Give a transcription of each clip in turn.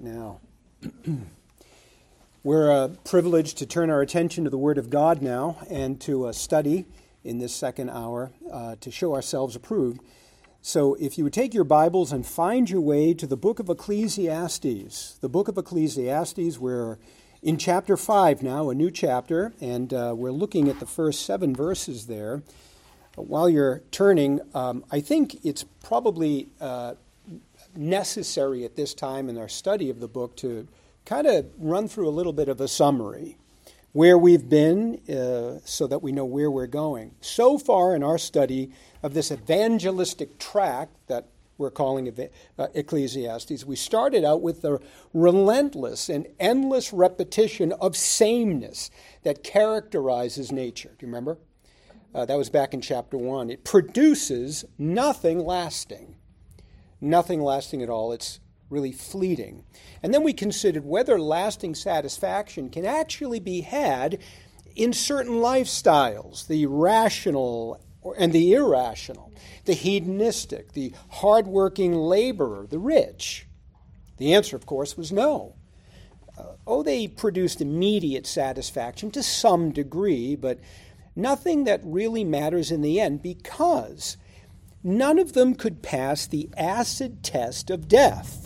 Now, we're privileged to turn our attention to the Word of God now and to study in this second hour to show ourselves approved. So if you would take your Bibles and find your way to the book of Ecclesiastes, we're in chapter 5 now, a new chapter, and we're looking at the first 7 verses there. While you're turning, I think it's probably necessary at this time in our study of the book to kind of run through a little bit of a summary, where we've been so that we know where we're going. So far in our study of this evangelistic tract that we're calling Ecclesiastes, we started out with the relentless and endless repetition of sameness that characterizes nature. Do you remember? That was back in chapter 1. It produces nothing lasting. Nothing lasting at all. It's really fleeting. And then we considered whether lasting satisfaction can actually be had in certain lifestyles, the rational and the irrational, the hedonistic, the hardworking laborer, the rich. The answer, of course, was no. They produced immediate satisfaction to some degree, but nothing that really matters in the end, because none of them could pass the acid test of death.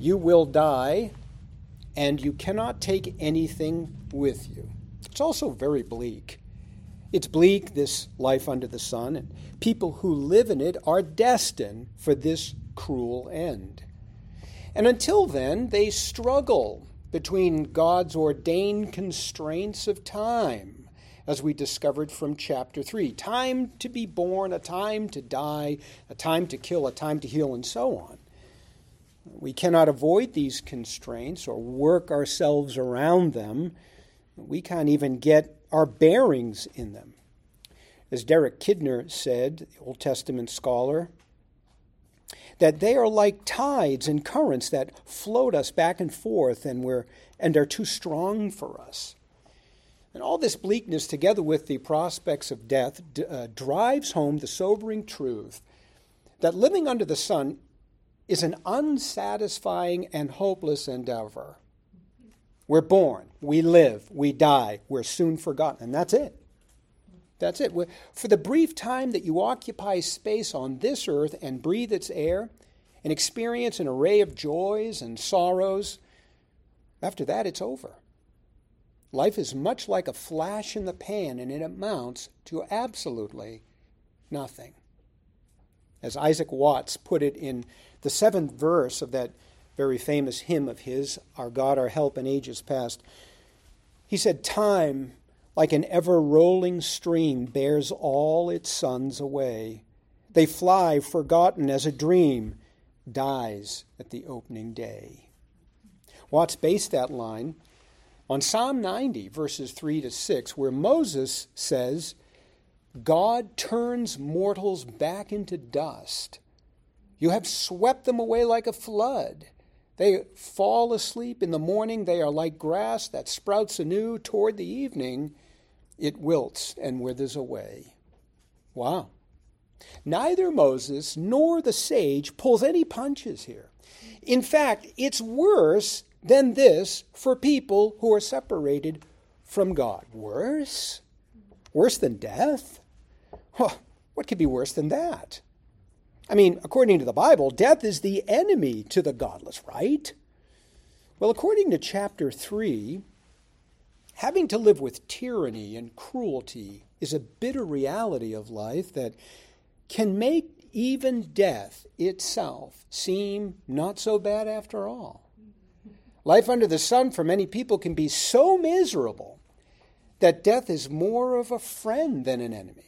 You will die, and you cannot take anything with you. It's also very bleak. It's bleak, this life under the sun, and people who live in it are destined for this cruel end. And until then, they struggle between God's ordained constraints of time, as we discovered from chapter 3. Time to be born, a time to die, a time to kill, a time to heal, and so on. We cannot avoid these constraints or work ourselves around them. We can't even get our bearings in them. As Derek Kidner said, the Old Testament scholar, that they are like tides and currents that float us back and forth and are too strong for us. And all this bleakness, together with the prospects of death, drives home the sobering truth that living under the sun is an unsatisfying and hopeless endeavor. We're born, we live, we die, we're soon forgotten, and that's it. That's it. For the brief time that you occupy space on this earth and breathe its air and experience an array of joys and sorrows, after that it's over. Life is much like a flash in the pan, and it amounts to absolutely nothing. As Isaac Watts put it in the 7th verse of that very famous hymn of his, Our God, Our Help in Ages Past, he said, "Time, like an ever-rolling stream, bears all its sons away. They fly, forgotten as a dream, dies at the opening day." Watts based that line on Psalm 90, verses 3-6, where Moses says, "God turns mortals back into dust. You have swept them away like a flood. They fall asleep in the morning. They are like grass that sprouts anew toward the evening. It wilts and withers away." Wow. Neither Moses nor the sage pulls any punches here. In fact, it's worse than this for people who are separated from God. Worse? Worse than death? What could be worse than that? I mean, according to the Bible, death is the enemy to the godless, right? Well, according to chapter 3, having to live with tyranny and cruelty is a bitter reality of life that can make even death itself seem not so bad after all. Life under the sun for many people can be so miserable that death is more of a friend than an enemy.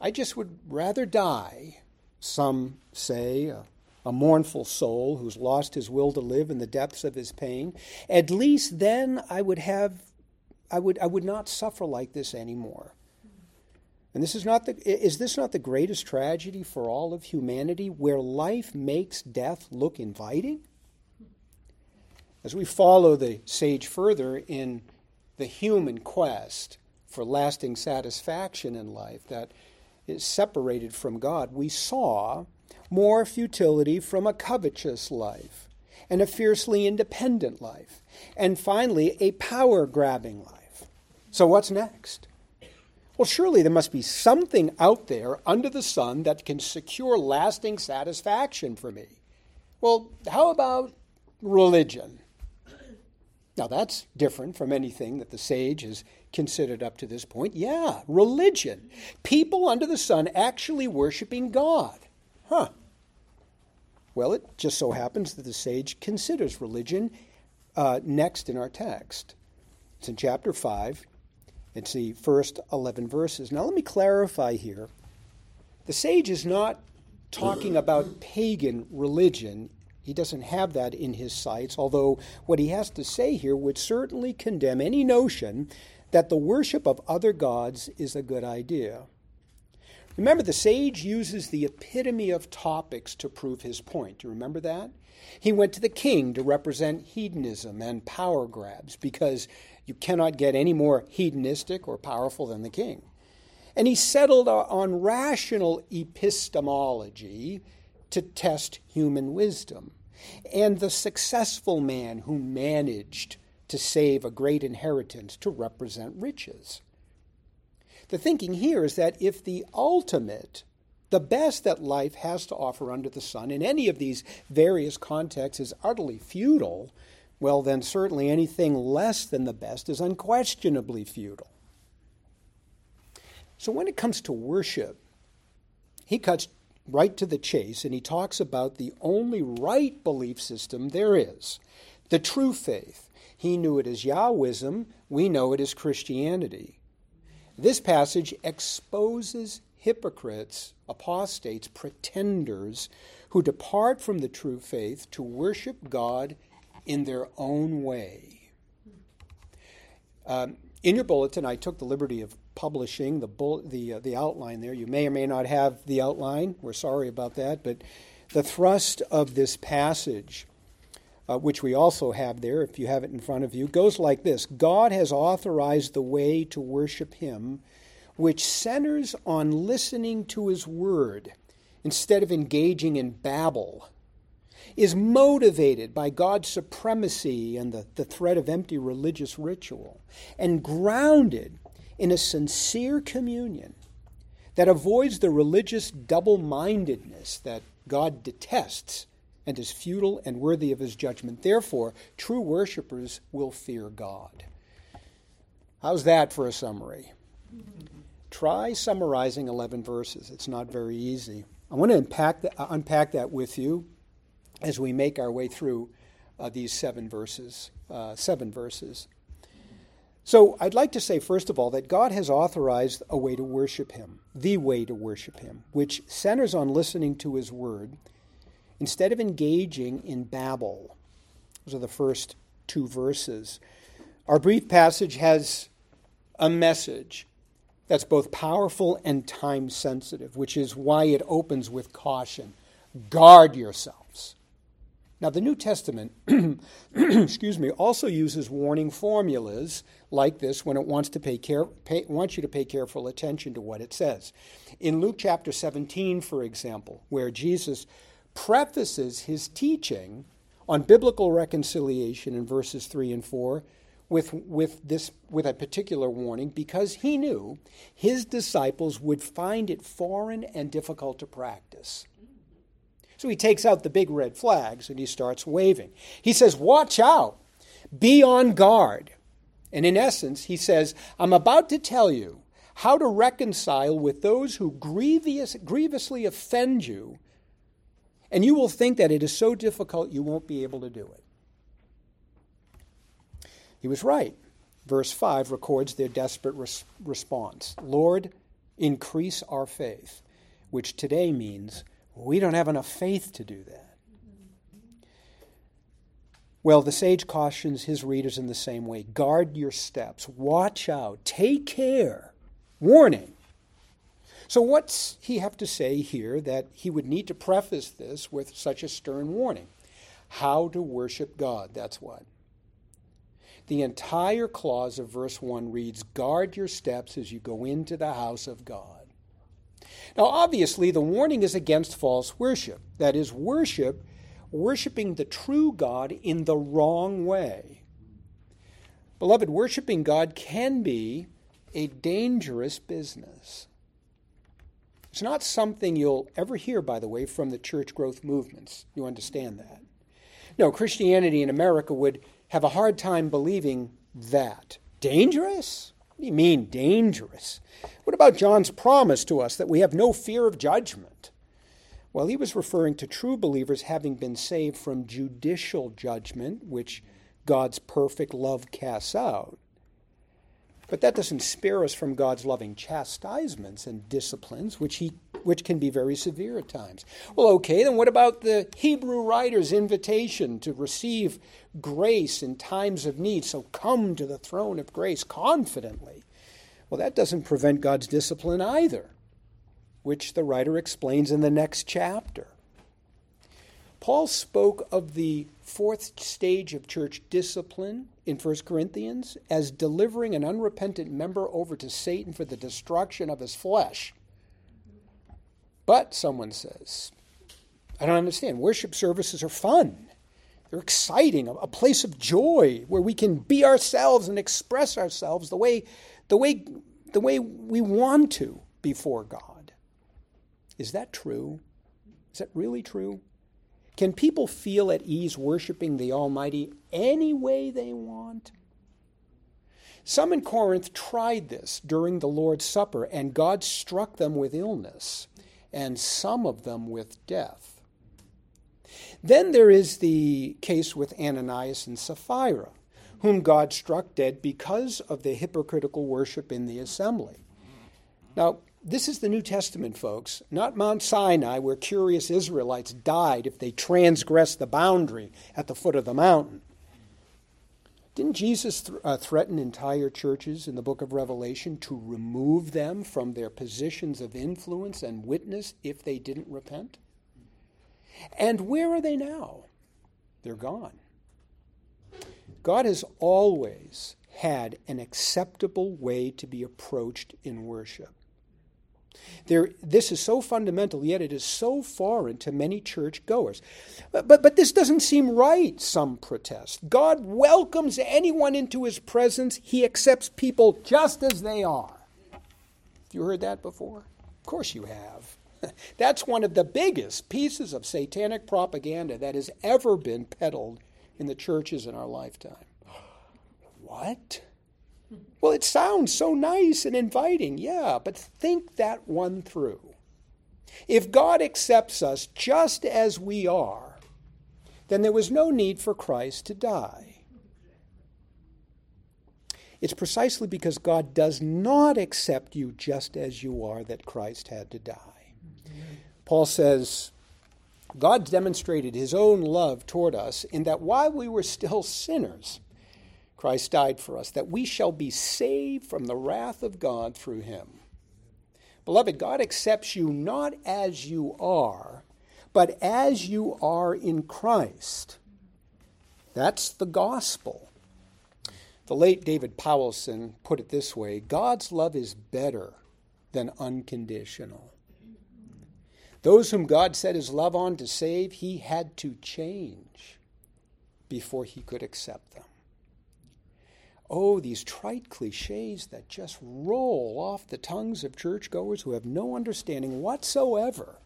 "I just would rather die," some say, a mournful soul who's lost his will to live in the depths of his pain. "At least then I would not suffer like this anymore." And is this not the greatest tragedy for all of humanity, where life makes death look inviting? As we follow the sage further in the human quest for lasting satisfaction in life that is separated from God, we saw more futility from a covetous life, and a fiercely independent life, and finally, a power-grabbing life. So what's next? Well, surely there must be something out there under the sun that can secure lasting satisfaction for me. Well, how about religion? Now, that's different from anything that the sage has considered up to this point. Yeah, religion. People under the sun actually worshiping God. Huh. Well, it just so happens that the sage considers religion next in our text. It's in chapter 5. It's the first 11 verses. Now, let me clarify here. The sage is not talking about pagan religion. He doesn't have that in his sights, although what he has to say here would certainly condemn any notion that the worship of other gods is a good idea. Remember, the sage uses the epitome of topics to prove his point. Do you remember that? He went to the king to represent hedonism and power grabs because you cannot get any more hedonistic or powerful than the king. And he settled on rational epistemology to test human wisdom, and the successful man who managed to save a great inheritance to represent riches. The thinking here is that if the ultimate, the best that life has to offer under the sun in any of these various contexts is utterly futile, well then certainly anything less than the best is unquestionably futile. So when it comes to worship, he cuts right to the chase, and he talks about the only right belief system there is, the true faith. He knew it as Yahwism, we know it as Christianity. This passage exposes hypocrites, apostates, pretenders, who depart from the true faith to worship God in their own way. In your bulletin, I took the liberty of publishing the outline there. You may or may not have the outline. We're sorry about that. But the thrust of this passage, which we also have there, if you have it in front of you, goes like this. God has authorized the way to worship him, which centers on listening to his word instead of engaging in babble, is motivated by God's supremacy and the threat of empty religious ritual, and grounded in a sincere communion that avoids the religious double-mindedness that God detests and is futile and worthy of his judgment. Therefore, true worshipers will fear God. How's that for a summary? Try summarizing 11 verses. It's not very easy. I want to unpack that with you as we make our way through these seven verses. So I'd like to say, first of all, that God has authorized a way to worship him, the way to worship him, which centers on listening to his word instead of engaging in babble. Those are the first two verses. Our brief passage has a message that's both powerful and time-sensitive, which is why it opens with caution. Guard yourselves. Now, the New Testament also uses warning formulas like this when it wants to wants you to pay careful attention to what it says. In Luke chapter 17, for example, where Jesus prefaces his teaching on biblical reconciliation in verses 3 and 4 with a particular warning, because he knew his disciples would find it foreign and difficult to practice. So he takes out the big red flags and he starts waving. He says, watch out, be on guard. And in essence, he says, I'm about to tell you how to reconcile with those who grievously offend you, and you will think that it is so difficult you won't be able to do it. He was right. Verse 5 records their desperate response. Lord, increase our faith, which today means we don't have enough faith to do that. Well, the sage cautions his readers in the same way. Guard your steps. Watch out. Take care. Warning. So what's he have to say here that he would need to preface this with such a stern warning? How to worship God, that's what. The entire clause of verse 1 reads, guard your steps as you go into the house of God. Now, obviously, the warning is against false worship. That is, worshiping the true God in the wrong way. Beloved, worshiping God can be a dangerous business. It's not something you'll ever hear, by the way, from the church growth movements. You understand that. No, Christianity in America would have a hard time believing that. Dangerous? What do you mean, dangerous? What about John's promise to us that we have no fear of judgment? Well, he was referring to true believers having been saved from judicial judgment, which God's perfect love casts out. But that doesn't spare us from God's loving chastisements and disciplines, which can be very severe at times. Well, okay, then what about the Hebrew writer's invitation to receive grace in times of need? So come to the throne of grace confidently. Well, that doesn't prevent God's discipline either, which the writer explains in the next chapter. Paul spoke of the fourth stage of church discipline in 1 Corinthians as delivering an unrepentant member over to Satan for the destruction of his flesh. But, someone says, I don't understand. Worship services are fun. They're exciting, a place of joy where we can be ourselves and express ourselves the way we want to before God. Is that true? Is that really true? Can people feel at ease worshiping the Almighty any way they want? Some in Corinth tried this during the Lord's Supper, and God struck them with illness, and some of them with death. Then there is the case with Ananias and Sapphira, whom God struck dead because of their hypocritical worship in the assembly. Now, this is the New Testament, folks, not Mount Sinai, where curious Israelites died if they transgressed the boundary at the foot of the mountain. Didn't Jesus threaten entire churches in the Book of Revelation to remove them from their positions of influence and witness if they didn't repent? And where are they now? They're gone. God has always had an acceptable way to be approached in worship. This is so fundamental, yet it is so foreign to many churchgoers. But this doesn't seem right, some protest. God welcomes anyone into his presence. He accepts people just as they are. Have you heard that before? Of course you have. That's one of the biggest pieces of satanic propaganda that has ever been peddled in the churches in our lifetime. What? Well, it sounds so nice and inviting, yeah, but think that one through. If God accepts us just as we are, then there was no need for Christ to die. It's precisely because God does not accept you just as you are that Christ had to die. Paul says, God demonstrated his own love toward us in that while we were still sinners, Christ died for us, that we shall be saved from the wrath of God through him. Beloved, God accepts you not as you are, but as you are in Christ. That's the gospel. The late David Powelson put it this way, God's love is better than unconditional. Those whom God set his love on to save, he had to change before he could accept them. Oh, these trite cliches that just roll off the tongues of churchgoers who have no understanding whatsoever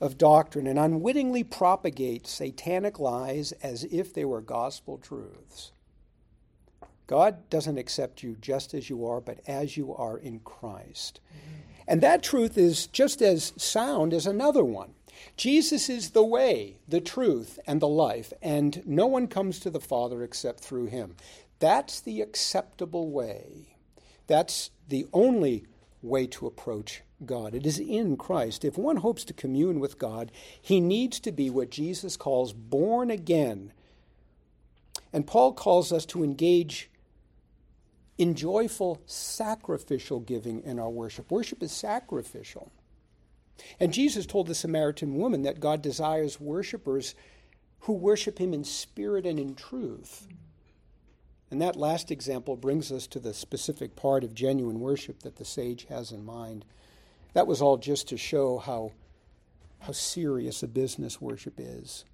of doctrine and unwittingly propagate satanic lies as if they were gospel truths. God doesn't accept you just as you are, but as you are in Christ. Mm-hmm. And that truth is just as sound as another one. Jesus is the way, the truth, and the life, and no one comes to the Father except through him. That's the acceptable way. That's the only way to approach God. It is in Christ. If one hopes to commune with God, he needs to be what Jesus calls born again. And Paul calls us to engage in joyful, sacrificial giving in our worship. Worship is sacrificial. And Jesus told the Samaritan woman that God desires worshipers who worship him in spirit and in truth. And that last example brings us to the specific part of genuine worship that the sage has in mind That was all just to show how serious a business worship is.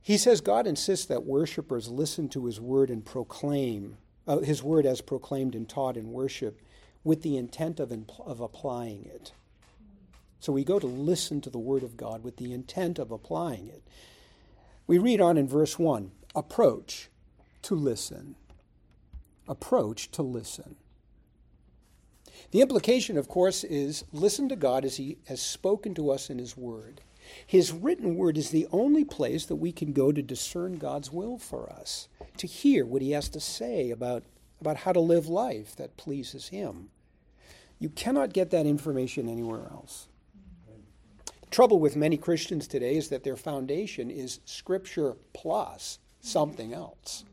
He says God insists that worshipers listen to his word and proclaim, his word as proclaimed and taught in worship, with the intent of applying it. So we go to listen to the word of God with the intent of applying it. We read on in verse 1, approach to listen. Approach to listen. The implication, of course, is listen to God as he has spoken to us in his word. His written word is the only place that we can go to discern God's will for us, to hear what he has to say about how to live life that pleases him. You cannot get that information anywhere else. The trouble with many Christians today is that their foundation is Scripture plus something else.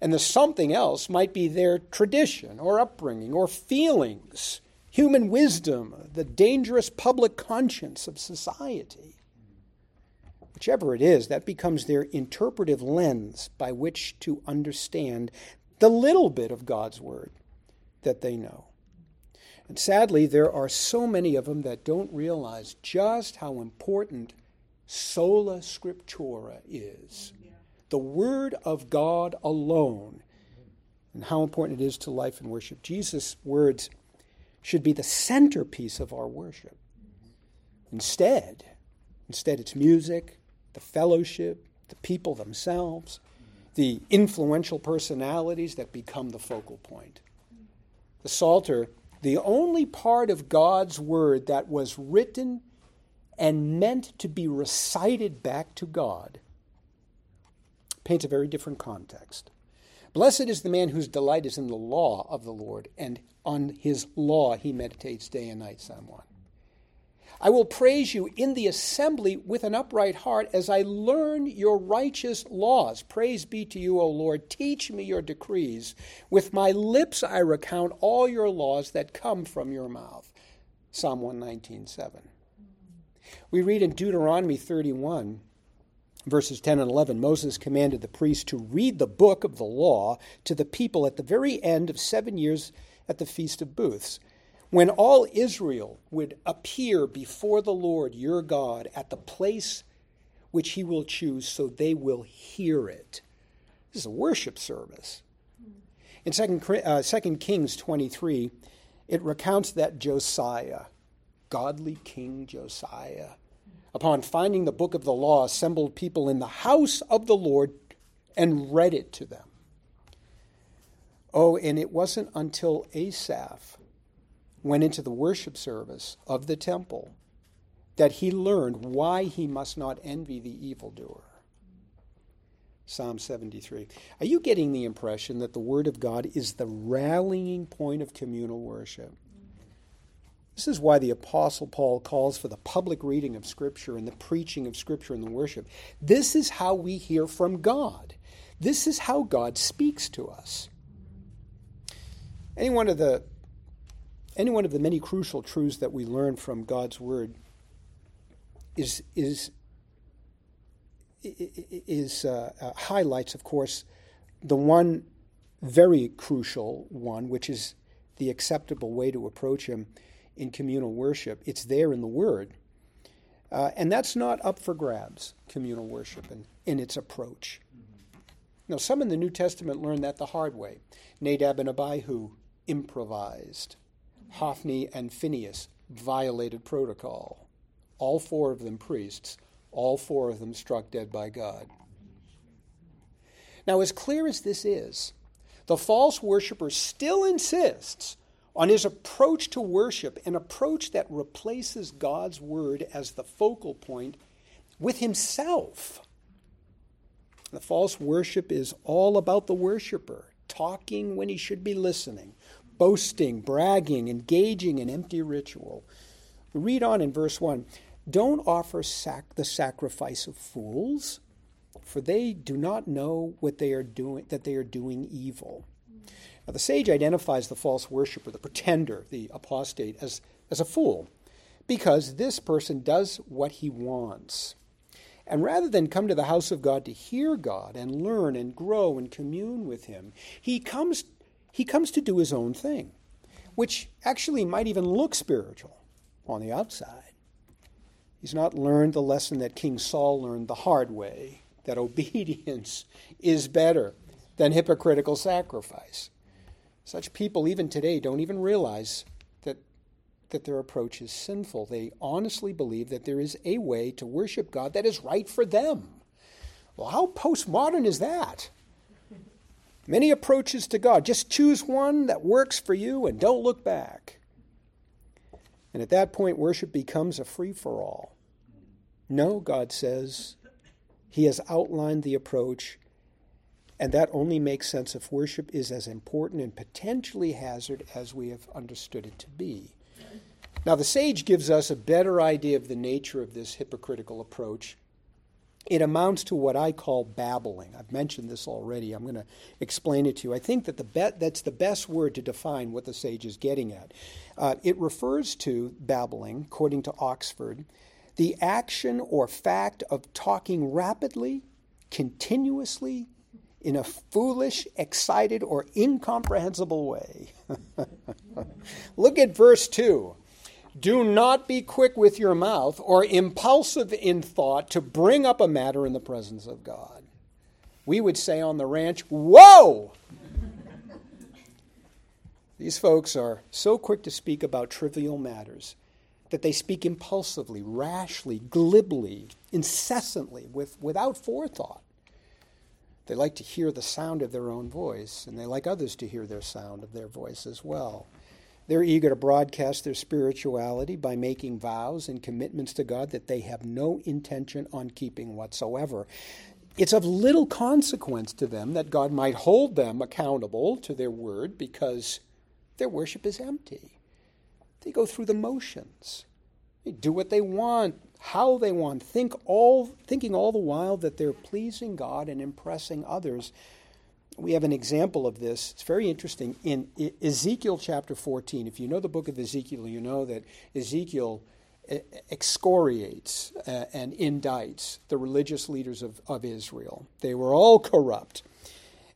And the something else might be their tradition or upbringing or feelings, human wisdom, the dangerous public conscience of society. Whichever it is, that becomes their interpretive lens by which to understand the little bit of God's word that they know. And sadly, there are so many of them that don't realize just how important sola scriptura is, the word of God alone, and how important it is to life and worship. Jesus' words should be the centerpiece of our worship. Instead it's music, the fellowship, the people themselves, the influential personalities that become the focal point. The Psalter, the only part of God's word that was written and meant to be recited back to God, paints a very different context. Blessed is the man whose delight is in the law of the Lord, and on his law he meditates day and night, Psalm 1. I will praise you in the assembly with an upright heart as I learn your righteous laws. Praise be to you, O Lord. Teach me your decrees. With my lips I recount all your laws that come from your mouth. Psalm 119, 7. We read in Deuteronomy 31, verses 10 and 11, Moses commanded the priest to read the book of the law to the people at the very end of 7 years at the Feast of Booths, when all Israel would appear before the Lord your God at the place which he will choose, so they will hear it. This is a worship service. In 2 Kings 23, it recounts that Josiah, godly King Josiah, upon finding the book of the law, assembled people in the house of the Lord and read it to them. Oh, and it wasn't until Asaph went into the worship service of the temple that he learned why he must not envy the evildoer. Psalm 73. Are you getting the impression that the word of God is the rallying point of communal worship? This is why the Apostle Paul calls for the public reading of Scripture and the preaching of Scripture and the worship. This is how we hear from God. This is how God speaks to us. Any one of the many crucial truths that we learn from God's Word is highlights, of course, the one very crucial one, which is the acceptable way to approach Him in communal worship. It's there in the Word. And that's not up for grabs, communal worship and its approach. Now, some in the New Testament learned that the hard way. Nadab and Abihu improvised. Hophni and Phinehas violated protocol. All four of them priests, all four of them struck dead by God. Now, as clear as this is, the false worshiper still insists on his approach to worship, an approach that replaces God's word as the focal point with himself. The false worship is all about the worshiper, talking when he should be listening, boasting, bragging, engaging in empty ritual. Read on in verse 1. Don't offer the sacrifice of fools, for they do not know what they are doing, that they are doing evil. Now, the sage identifies the false worshiper, the pretender, the apostate, as a fool, because this person does what he wants. And rather than come to the house of God to hear God and learn and grow and commune with him, he comes to do his own thing, which actually might even look spiritual on the outside. He's not learned the lesson that King Saul learned the hard way, that obedience is better than hypocritical sacrifice. Such people even today don't even realize that their approach is sinful. They honestly believe that there is a way to worship God that is right for them. Well, how postmodern is that? Many approaches to God. Just choose one that works for you and don't look back. And at that point, worship becomes a free-for-all. No, God says, He has outlined the approach, and that only makes sense if worship is as important and potentially hazard as we have understood it to be. Now, the sage gives us a better idea of the nature of this hypocritical approach. It amounts to what I call babbling. I've mentioned this already. I'm going to explain it to you. I think that that's the best word to define what the sage is getting at. It refers to babbling, according to Oxford, the action or fact of talking rapidly, continuously, in a foolish, excited, or incomprehensible way. Look at verse 2. Do not be quick with your mouth or impulsive in thought to bring up a matter in the presence of God. We would say on the ranch, whoa! These folks are so quick to speak about trivial matters that they speak impulsively, rashly, glibly, incessantly, without forethought. They like to hear the sound of their own voice, and they like others to hear their sound of their voice as well. They're eager to broadcast their spirituality by making vows and commitments to God that they have no intention on keeping whatsoever. It's of little consequence to them that God might hold them accountable to their word because their worship is empty. They go through the motions. They do what they want, how they want, thinking all the while that they're pleasing God and impressing others. We have an example of this. It's very interesting. In Ezekiel chapter 14, if you know the book of Ezekiel, you know that Ezekiel excoriates and indicts the religious leaders of Israel. They were all corrupt.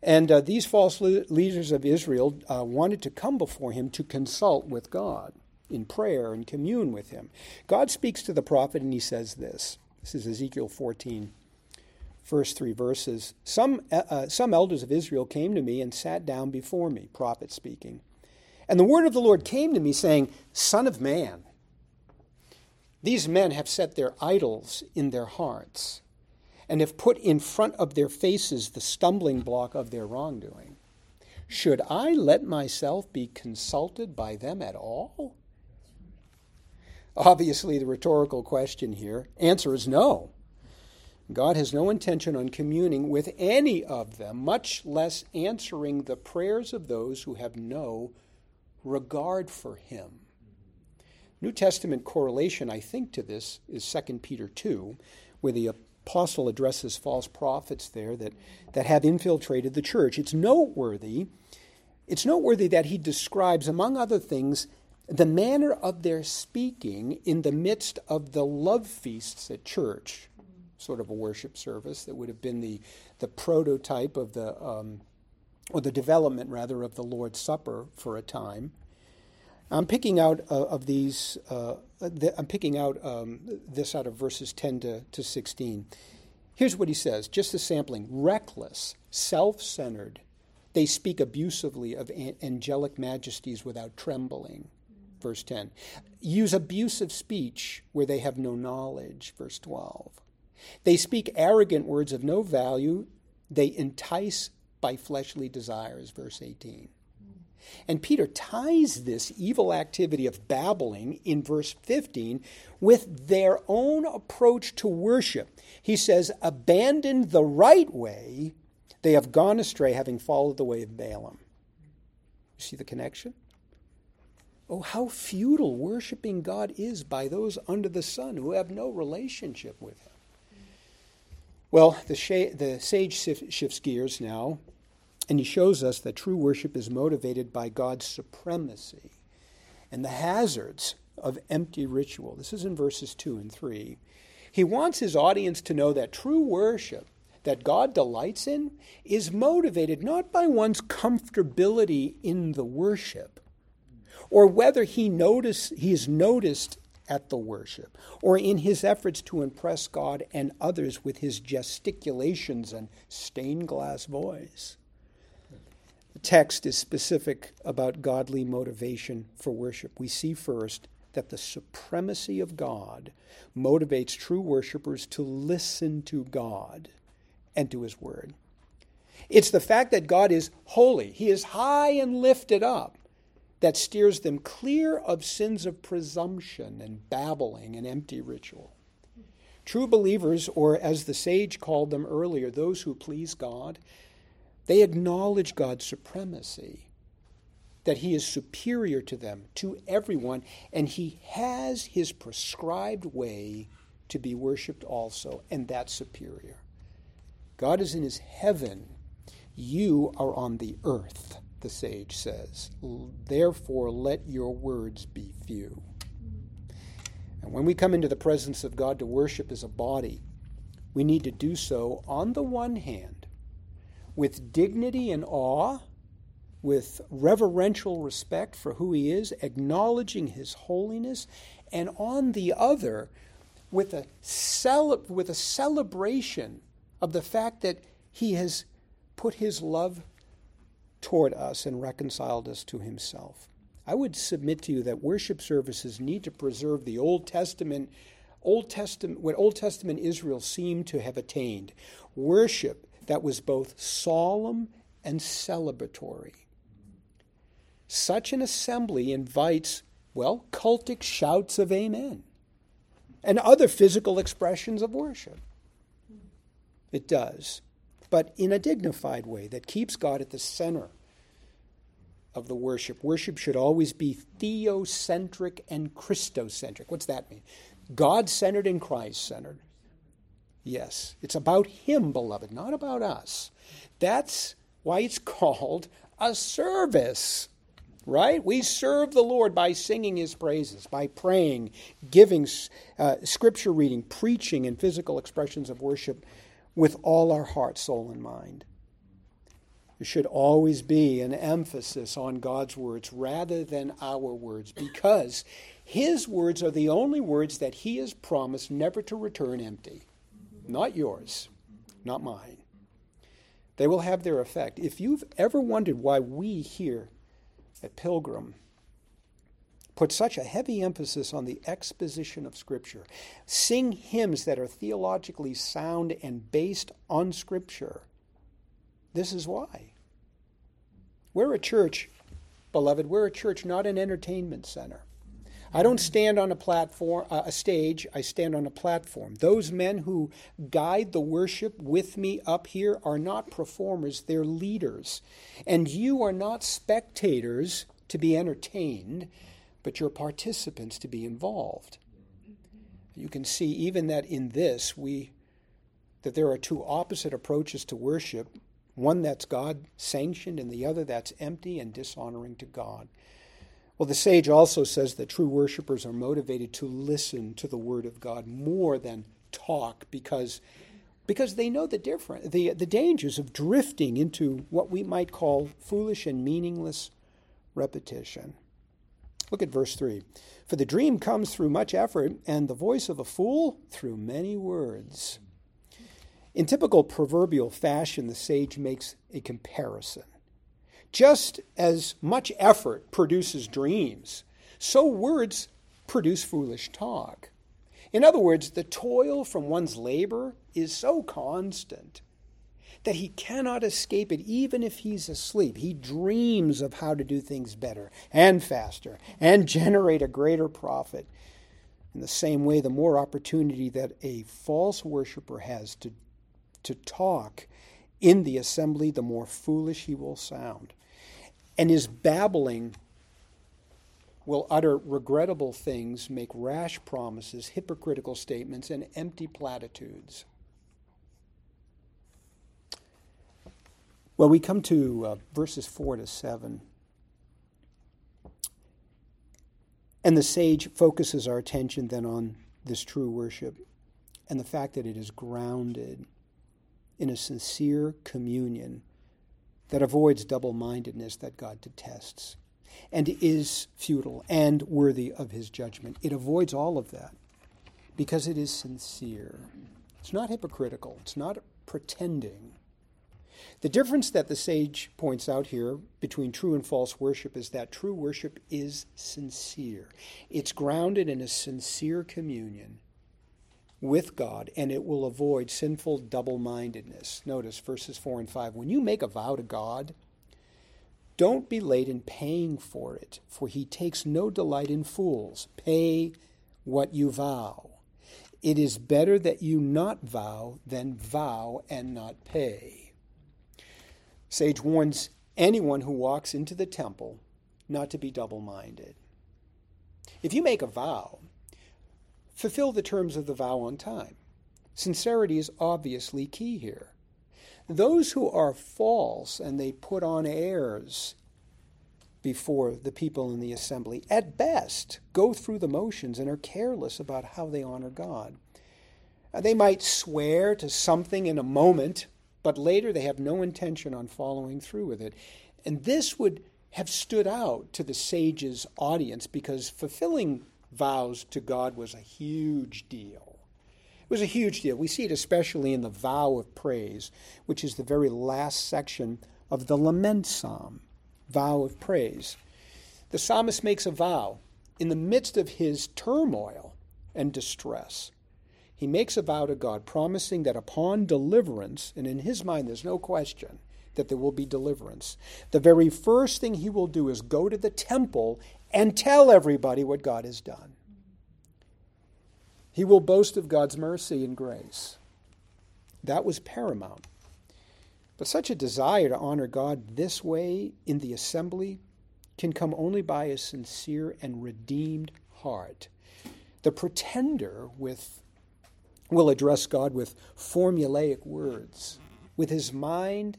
And these false leaders of Israel wanted to come before him to consult with God in prayer and commune with him. God speaks to the prophet and he says this. This is Ezekiel 14. First three verses, some elders of Israel came to me and sat down before me, prophet speaking. And the word of the Lord came to me saying, Son of man, these men have set their idols in their hearts and have put in front of their faces the stumbling block of their wrongdoing. Should I let myself be consulted by them at all? Obviously, the rhetorical question here, answer is no. God has no intention on communing with any of them, much less answering the prayers of those who have no regard for him. New Testament correlation, I think, to this is 2 Peter 2, where the apostle addresses false prophets there that have infiltrated the church. It's noteworthy that he describes, among other things, the manner of their speaking in the midst of the love feasts at church. Sort of a worship service that would have been the prototype of the development, rather, of the Lord's Supper for a time. I'm picking out this out of verses 10 to 16. Here's what he says, just a sampling. Reckless, self-centered, they speak abusively of angelic majesties without trembling. Verse 10. Use abusive speech where they have no knowledge. Verse 12. They speak arrogant words of no value. They entice by fleshly desires, verse 18. And Peter ties this evil activity of babbling in verse 15 with their own approach to worship. He says, abandon the right way. They have gone astray, having followed the way of Balaam. You see the connection? Oh, how futile worshiping God is by those under the sun who have no relationship with him. Well, the sage shifts gears now, and he shows us that true worship is motivated by God's supremacy and the hazards of empty ritual. This is in verses 2 and 3. He wants his audience to know that true worship that God delights in is motivated not by one's comfortability in the worship or whether he is noticed at the worship, or in his efforts to impress God and others with his gesticulations and stained glass voice. The text is specific about godly motivation for worship. We see first that the supremacy of God motivates true worshipers to listen to God and to his word. It's the fact that God is holy, he is high and lifted up, that steers them clear of sins of presumption and babbling and empty ritual. True believers, or as the sage called them earlier, those who please God, they acknowledge God's supremacy, that he is superior to them, to everyone, and he has his prescribed way to be worshipped also, and that's superior. God is in his heaven. You are on the earth, the sage says. Therefore, let your words be few. And when we come into the presence of God to worship as a body, we need to do so, on the one hand, with dignity and awe, with reverential respect for who he is, acknowledging his holiness, and on the other, with a celebration of the fact that he has put his love toward us and reconciled us to himself. I would submit to you that worship services need to preserve the Old Testament, what Old Testament Israel seemed to have attained. Worship that was both solemn and celebratory. Such an assembly invites, cultic shouts of amen and other physical expressions of worship. It does, but in a dignified way that keeps God at the center of the worship. Worship should always be theocentric and Christocentric. What's that mean? God-centered and Christ-centered. Yes, it's about him, beloved, not about us. That's why it's called a service, right? We serve the Lord by singing his praises, by praying, giving, scripture reading, preaching, and physical expressions of worship with all our heart, soul, and mind. There should always be an emphasis on God's words rather than our words, because his words are the only words that he has promised never to return empty. Not yours, not mine. They will have their effect. If you've ever wondered why we here at Pilgrim put such a heavy emphasis on the exposition of Scripture, sing hymns that are theologically sound and based on Scripture, this is why. We're a church, beloved, we're a church, not an entertainment center. I don't stand on a stage, I stand on a platform. Those men who guide the worship with me up here are not performers, they're leaders. And you are not spectators to be entertained, but your participants to be involved. You can see even that in this, that there are two opposite approaches to worship, one that's God-sanctioned and the other that's empty and dishonoring to God. Well, the sage also says that true worshipers are motivated to listen to the word of God more than talk because they know the dangers of drifting into what we might call foolish and meaningless repetition. Look at verse 3. For the dream comes through much effort, and the voice of a fool through many words. In typical proverbial fashion, the sage makes a comparison. Just as much effort produces dreams, so words produce foolish talk. In other words, the toil from one's labor is so constant that he cannot escape it even if he's asleep. He dreams of how to do things better and faster and generate a greater profit. In the same way, the more opportunity that a false worshiper has to talk in the assembly, the more foolish he will sound. And his babbling will utter regrettable things, make rash promises, hypocritical statements, and empty platitudes. Well, we come to verses 4 to 7. And the sage focuses our attention then on this true worship and the fact that it is grounded in a sincere communion that avoids double-mindedness that God detests. and is futile and worthy of his judgment. It avoids all of that because it is sincere. It's not hypocritical. It's not pretending. The difference that the sage points out here between true and false worship is that true worship is sincere. It's grounded in a sincere communion with God, and it will avoid sinful double-mindedness. Notice verses 4 and 5. When you make a vow to God, don't be late in paying for it, for he takes no delight in fools. Pay what you vow. It is better that you not vow than vow and not pay. Sage warns anyone who walks into the temple not to be double-minded. If you make a vow, fulfill the terms of the vow on time. Sincerity is obviously key here. Those who are false and they put on airs before the people in the assembly, at best, go through the motions and are careless about how they honor God. They might swear to something in a moment, but later they have no intention on following through with it. And this would have stood out to the sage's audience because fulfilling vows to God was a huge deal. It was a huge deal. We see it especially in the vow of praise, which is the very last section of the lament psalm, vow of praise. The psalmist makes a vow in the midst of his turmoil and distress. He makes a vow to God, promising that upon deliverance, and in his mind there's no question that there will be deliverance, the very first thing he will do is go to the temple and tell everybody what God has done. He will boast of God's mercy and grace. That was paramount. But such a desire to honor God this way in the assembly can come only by a sincere and redeemed heart. The pretender will address God with formulaic words, with his mind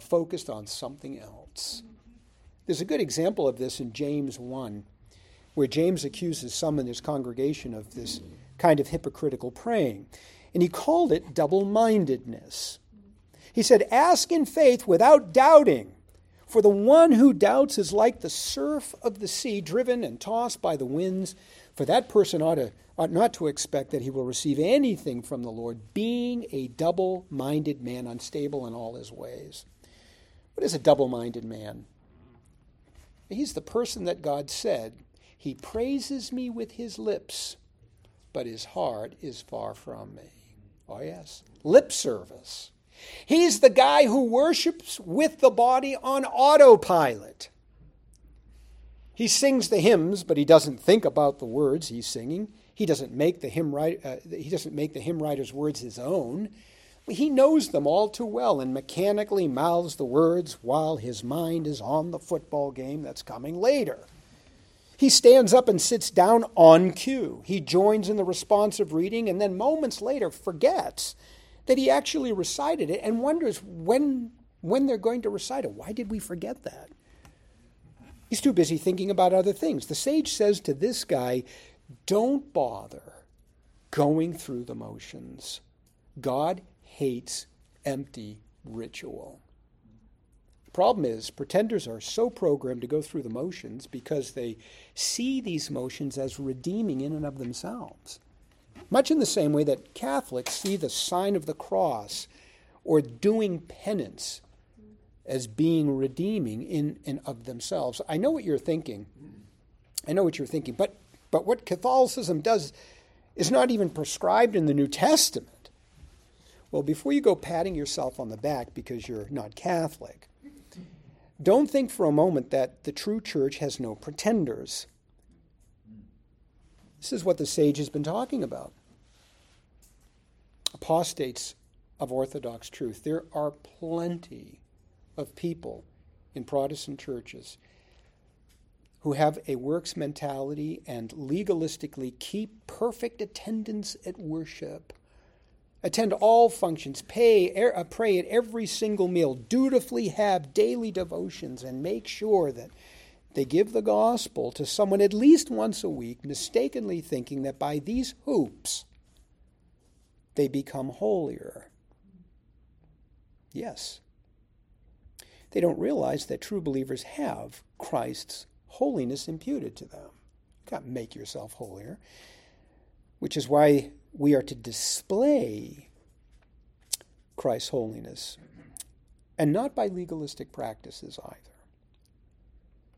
focused on something else. There's a good example of this in James 1, where James accuses some in his congregation of this kind of hypocritical praying. And he called it double-mindedness. He said, ask in faith without doubting, for the one who doubts is like the surf of the sea, driven and tossed by the winds. For that person ought not to expect that he will receive anything from the Lord, being a double-minded man, unstable in all his ways. What is a double-minded man? He's the person that God said, he praises me with his lips, but his heart is far from me. Oh, yes. Lip service. He's the guy who worships with the body on autopilot. He sings the hymns, but he doesn't think about the words he's singing. He doesn't make the hymn writer's words his own. He knows them all too well and mechanically mouths the words while his mind is on the football game that's coming later. He stands up and sits down on cue. He joins in the responsive reading and then moments later forgets that he actually recited it and wonders when they're going to recite it. Why did we forget that? He's too busy thinking about other things. The sage says to this guy, don't bother going through the motions. God hates empty ritual. The problem is, pretenders are so programmed to go through the motions because they see these motions as redeeming in and of themselves. Much in the same way that Catholics see the sign of the cross or doing penance as being redeeming in and of themselves. I know what you're thinking. But what Catholicism does is not even prescribed in the New Testament. Well, before you go patting yourself on the back because you're not Catholic, don't think for a moment that the true church has no pretenders. This is what the sage has been talking about. Apostates of Orthodox truth. There are plenty of people in Protestant churches who have a works mentality and legalistically keep perfect attendance at worship. Attend all functions, pray at every single meal, dutifully have daily devotions, and make sure that they give the gospel to someone at least once a week, mistakenly thinking that by these hoops, they become holier. Yes. They don't realize that true believers have Christ's holiness imputed to them. You can't make yourself holier, which is why we are to display Christ's holiness, and not by legalistic practices either.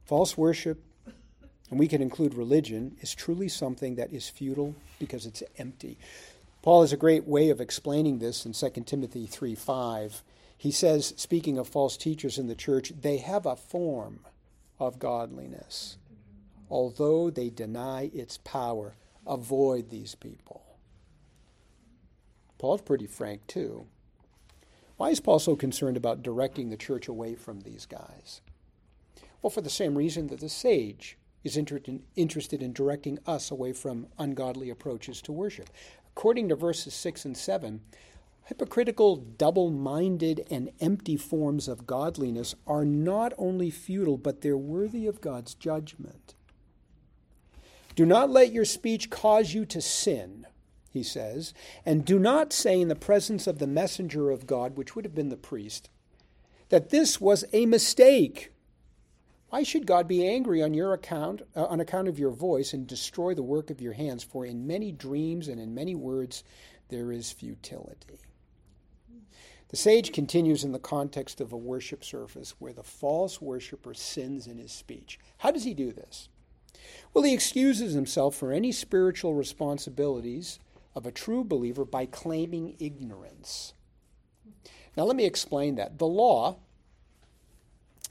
False worship, and we can include religion, is truly something that is futile because it's empty. Paul has a great way of explaining this in 2 Timothy 3:5. He says, speaking of false teachers in the church, they have a form of godliness, although they deny its power. Avoid these people. Paul's pretty frank, too. Why is Paul so concerned about directing the church away from these guys? Well, for the same reason that the sage is interested in directing us away from ungodly approaches to worship. According to verses 6 and 7, hypocritical, double-minded, and empty forms of godliness are not only futile, but they're worthy of God's judgment. Do not let your speech cause you to sin, he says, and do not say in the presence of the messenger of God, which would have been the priest, that this was a mistake. Why should God be angry on your account, on account of your voice, and destroy the work of your hands? For in many dreams and in many words there is futility. The sage continues in the context of a worship service where the false worshiper sins in his speech. How does he do this? Well, he excuses himself for any spiritual responsibilities of a true believer by claiming ignorance. Now, let me explain that. The law,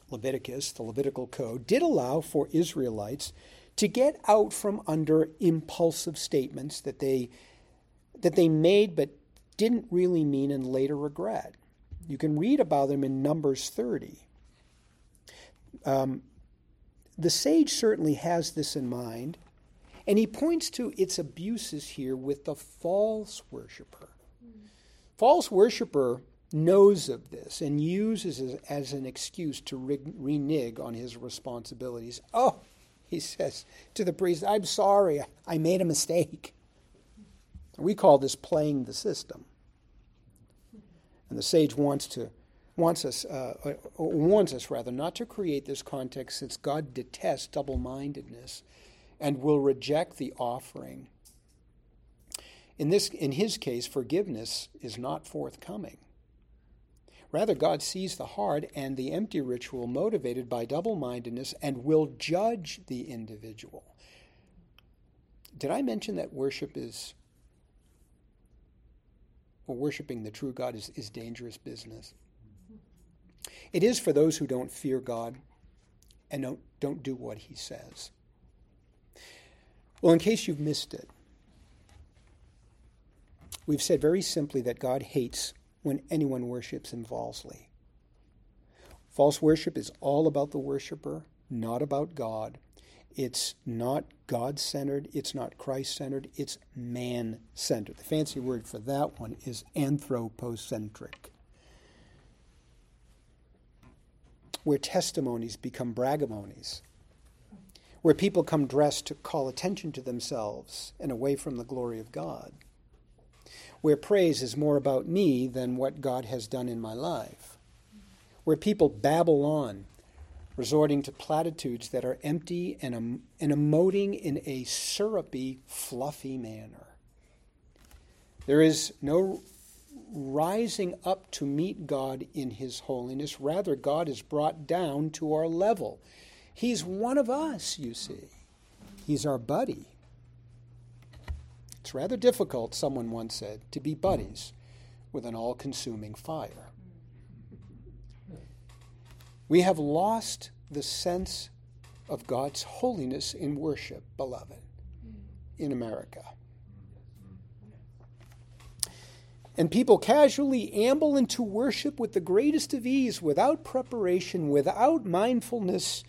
Leviticus, the Levitical Code, did allow for Israelites to get out from under impulsive statements that they made but didn't really mean and later regret. You can read about them in Numbers 30. The sage certainly has this in mind, and he points to its abuses here with the false worshiper. False worshiper knows of this and uses it as an excuse to renege on his responsibilities. Oh, he says to the priest, I'm sorry, I made a mistake. We call this playing the system. And the sage warns us not to create this context, since God detests double-mindedness and will reject the offering. In his case, forgiveness is not forthcoming. Rather, God sees the hard and the empty ritual motivated by double-mindedness and will judge the individual. Did I mention that worshiping the true God is dangerous business? It is for those who don't fear God and don't do what he says. Well, in case you've missed it, we've said very simply that God hates when anyone worships him falsely. False worship is all about the worshiper, not about God. It's not God-centered, it's not Christ-centered, it's man-centered. The fancy word for that one is anthropocentric, where testimonies become braggamonies, where people come dressed to call attention to themselves and away from the glory of God, where praise is more about me than what God has done in my life, where people babble on, resorting to platitudes that are empty and emoting in a syrupy, fluffy manner. There is no rising up to meet God in his holiness. Rather, God is brought down to our level. He's one of us, you see. He's our buddy. It's rather difficult, someone once said, to be buddies with an all-consuming fire. We have lost the sense of God's holiness in worship, beloved, in America. And people casually amble into worship with the greatest of ease, without preparation, without mindfulness,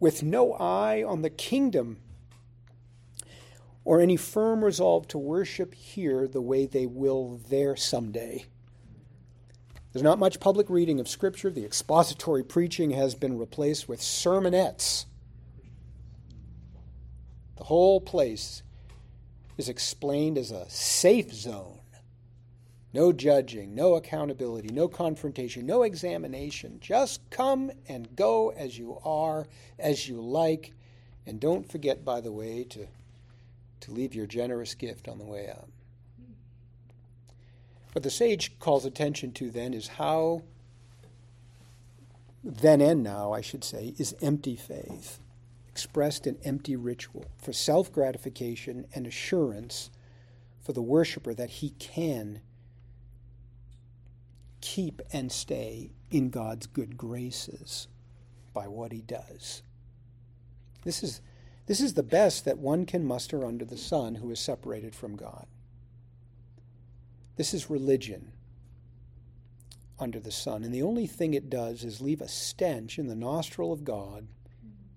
with no eye on the kingdom or any firm resolve to worship here the way they will there someday. There's not much public reading of Scripture. The expository preaching has been replaced with sermonettes. The whole place is explained as a safe zone No judging, no accountability, no confrontation, no examination. Just come and go as you are, as you like. And don't forget, by the way, to leave your generous gift on the way out. What the sage calls attention to then is how, then and now, I should say, is empty faith expressed in empty ritual for self-gratification and assurance for the worshiper that he can keep and stay in God's good graces by what he does. This is the best that one can muster under the sun who is separated from God. This is religion under the sun, and the only thing it does is leave a stench in the nostril of God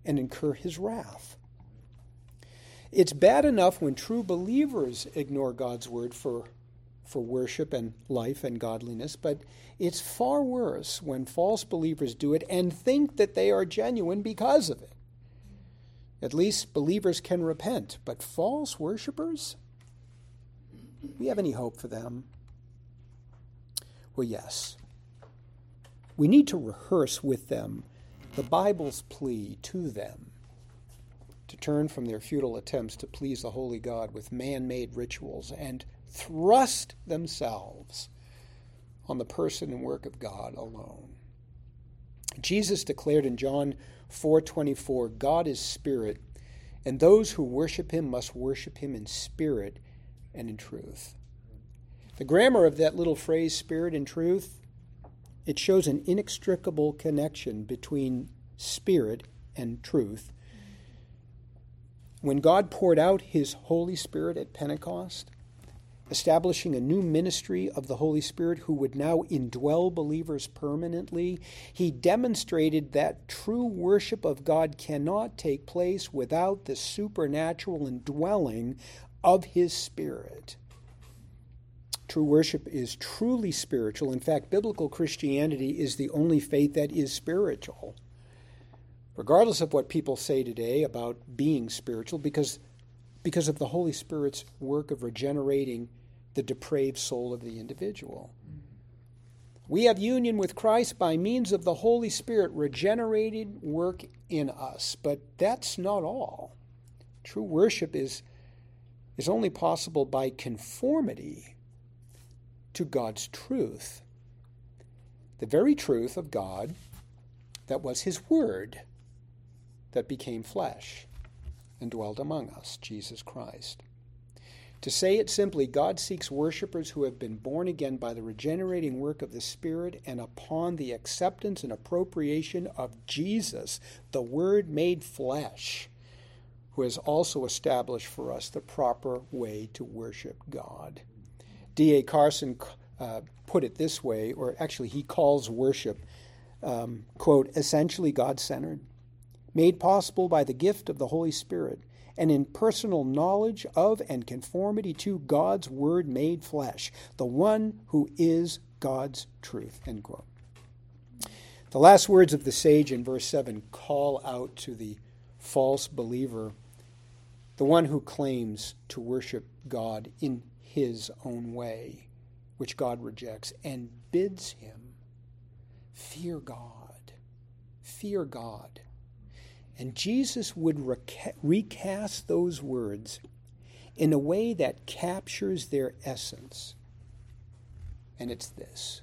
and incur his wrath. It's bad enough when true believers ignore God's word for worship and life and godliness, but it's far worse when false believers do it and think that they are genuine because of it. At least believers can repent, but false worshipers? Do we have any hope for them? Well, yes. We need to rehearse with them the Bible's plea to them to turn from their futile attempts to please the holy God with man-made rituals and thrust themselves on the person and work of God alone. Jesus declared in John 4:24, God is spirit, and those who worship him must worship him in spirit and in truth. The grammar of that little phrase, spirit and truth, it shows an inextricable connection between spirit and truth. When God poured out his Holy Spirit at Pentecost, establishing a new ministry of the Holy Spirit who would now indwell believers permanently, he demonstrated that true worship of God cannot take place without the supernatural indwelling of his Spirit. True worship is truly spiritual. In fact, biblical Christianity is the only faith that is spiritual, regardless of what people say today about being spiritual, because of the Holy Spirit's work of regenerating the depraved soul of the individual. We have union with Christ by means of the Holy Spirit regenerated work in us. But that's not all. True worship is only possible by conformity to God's truth, the very truth of God that was his word that became flesh and dwelt among us, Jesus Christ. To say it simply, God seeks worshipers who have been born again by the regenerating work of the Spirit and upon the acceptance and appropriation of Jesus, the Word made flesh, who has also established for us the proper way to worship God. D.A. Carson put it this way, or actually he calls worship, quote, essentially God-centered, made possible by the gift of the Holy Spirit, and in personal knowledge of and conformity to God's Word made flesh, the one who is God's truth, end quote. The last words of the sage in verse 7 call out to the false believer, the one who claims to worship God in his own way, which God rejects, and bids him fear God, fear God. And Jesus would recast those words in a way that captures their essence. And it's this: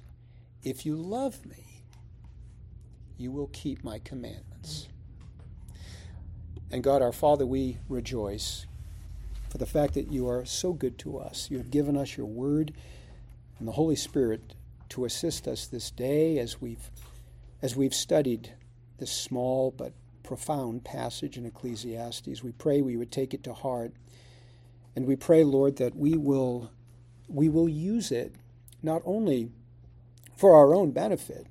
if you love me, you will keep my commandments. And God, our Father, we rejoice for the fact that you are so good to us. You have given us your word and the Holy Spirit to assist us this day as we've studied this small but profound passage in Ecclesiastes. We pray we would take it to heart, and we pray, Lord, that we will use it not only for our own benefit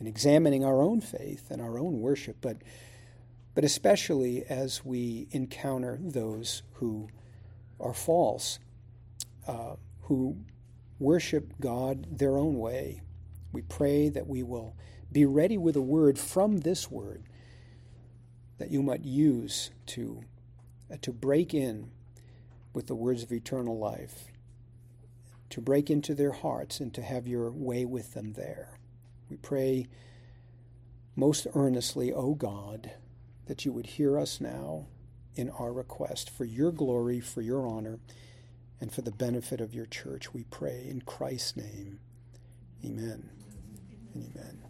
in examining our own faith and our own worship, but especially as we encounter those who are false, who worship God their own way. We pray that we will be ready with a word from this word that you might use to break in with the words of eternal life to break into their hearts and to have your way with them there. We pray most earnestly, O God, that you would hear us now in our request for your glory, for your honor, and for the benefit of your church. We pray in Christ's name. Amen and amen.